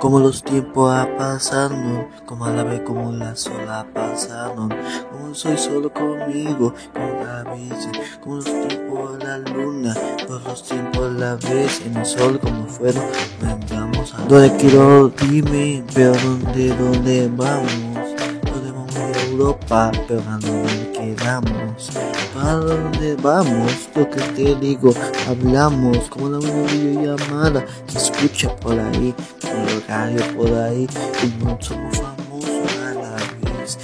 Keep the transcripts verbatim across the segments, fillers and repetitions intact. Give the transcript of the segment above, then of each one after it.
Como los tiempos pasaron, como la vez como las olas pasaron, como soy solo conmigo, como la bici, como los tiempos la luna, todos los tiempos la vez en el sol, como fueron, vendamos a donde quiero, dime, pero dónde, dónde vamos. Europa, pero a dónde quedamos, para dónde vamos, lo que te digo, hablamos, como la buena videollamada, se escucha por ahí, por el radio por ahí, como somos famosos a la vez,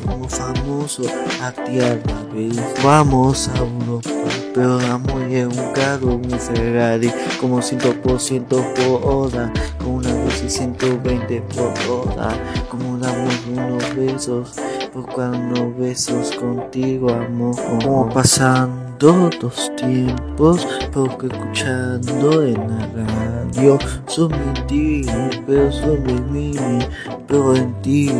como somos famosos a ti a la vez, vamos a Europa, pero vamos en un carro, un Ferrari, como cien por ciento por hora, con una dosis ciento veinte por hora, como damos unos besos, buscando besos contigo, amor. Como pasando los tiempos, porque escuchando en la radio sobre ti, pero sobre mí, pero en ti,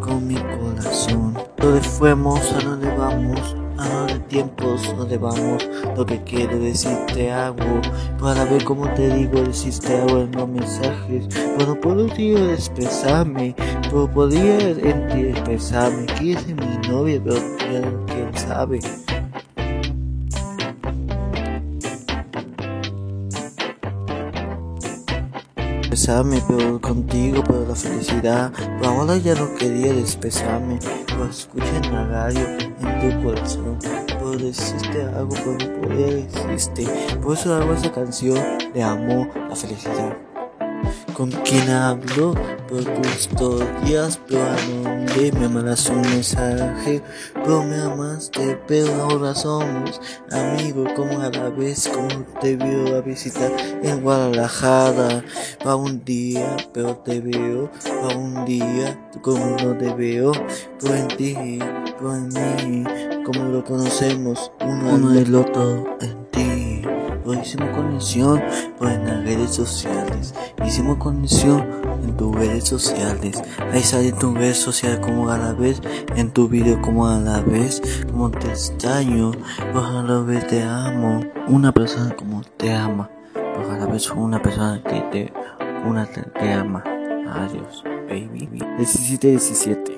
con mi corazón. ¿Dónde fuimos? ¿A dónde vamos? ¿A dónde tiempos? ¿Dónde vamos? Lo que quiero decirte hago, para ver cómo te digo, decirte hago en los mensajes. Bueno, podría expresarme, pero podría en ti expresarme. Quieres ser mi novia, pero quién sabe. Expresarme, pero contigo, pero la felicidad. Pero ahora ya no quería expresarme, pero escucha en la radio. Tu corazón, por decirte algo, por mi poder existe, por eso hago esa canción de amor, la felicidad. Con quien hablo, por custodias, pero a donde me mandas un mensaje, pero me amaste, pero ahora somos amigos, como a la vez, como te veo a visitar en Guadalajara, va un día, pero te veo, va un día, como no te veo, pero en ti, pero en mí, como lo conocemos, uno, uno del otro, en ti. Pues hicimos conexión pues en las redes sociales, hicimos conexión en tus redes sociales, ahí sale en tus redes sociales como a la vez, en tu video como a la vez, como te extraño, pues a la vez te amo, una persona como te ama, pues a la vez una persona que te, una te, te ama, adiós baby, diecisiete diecisiete.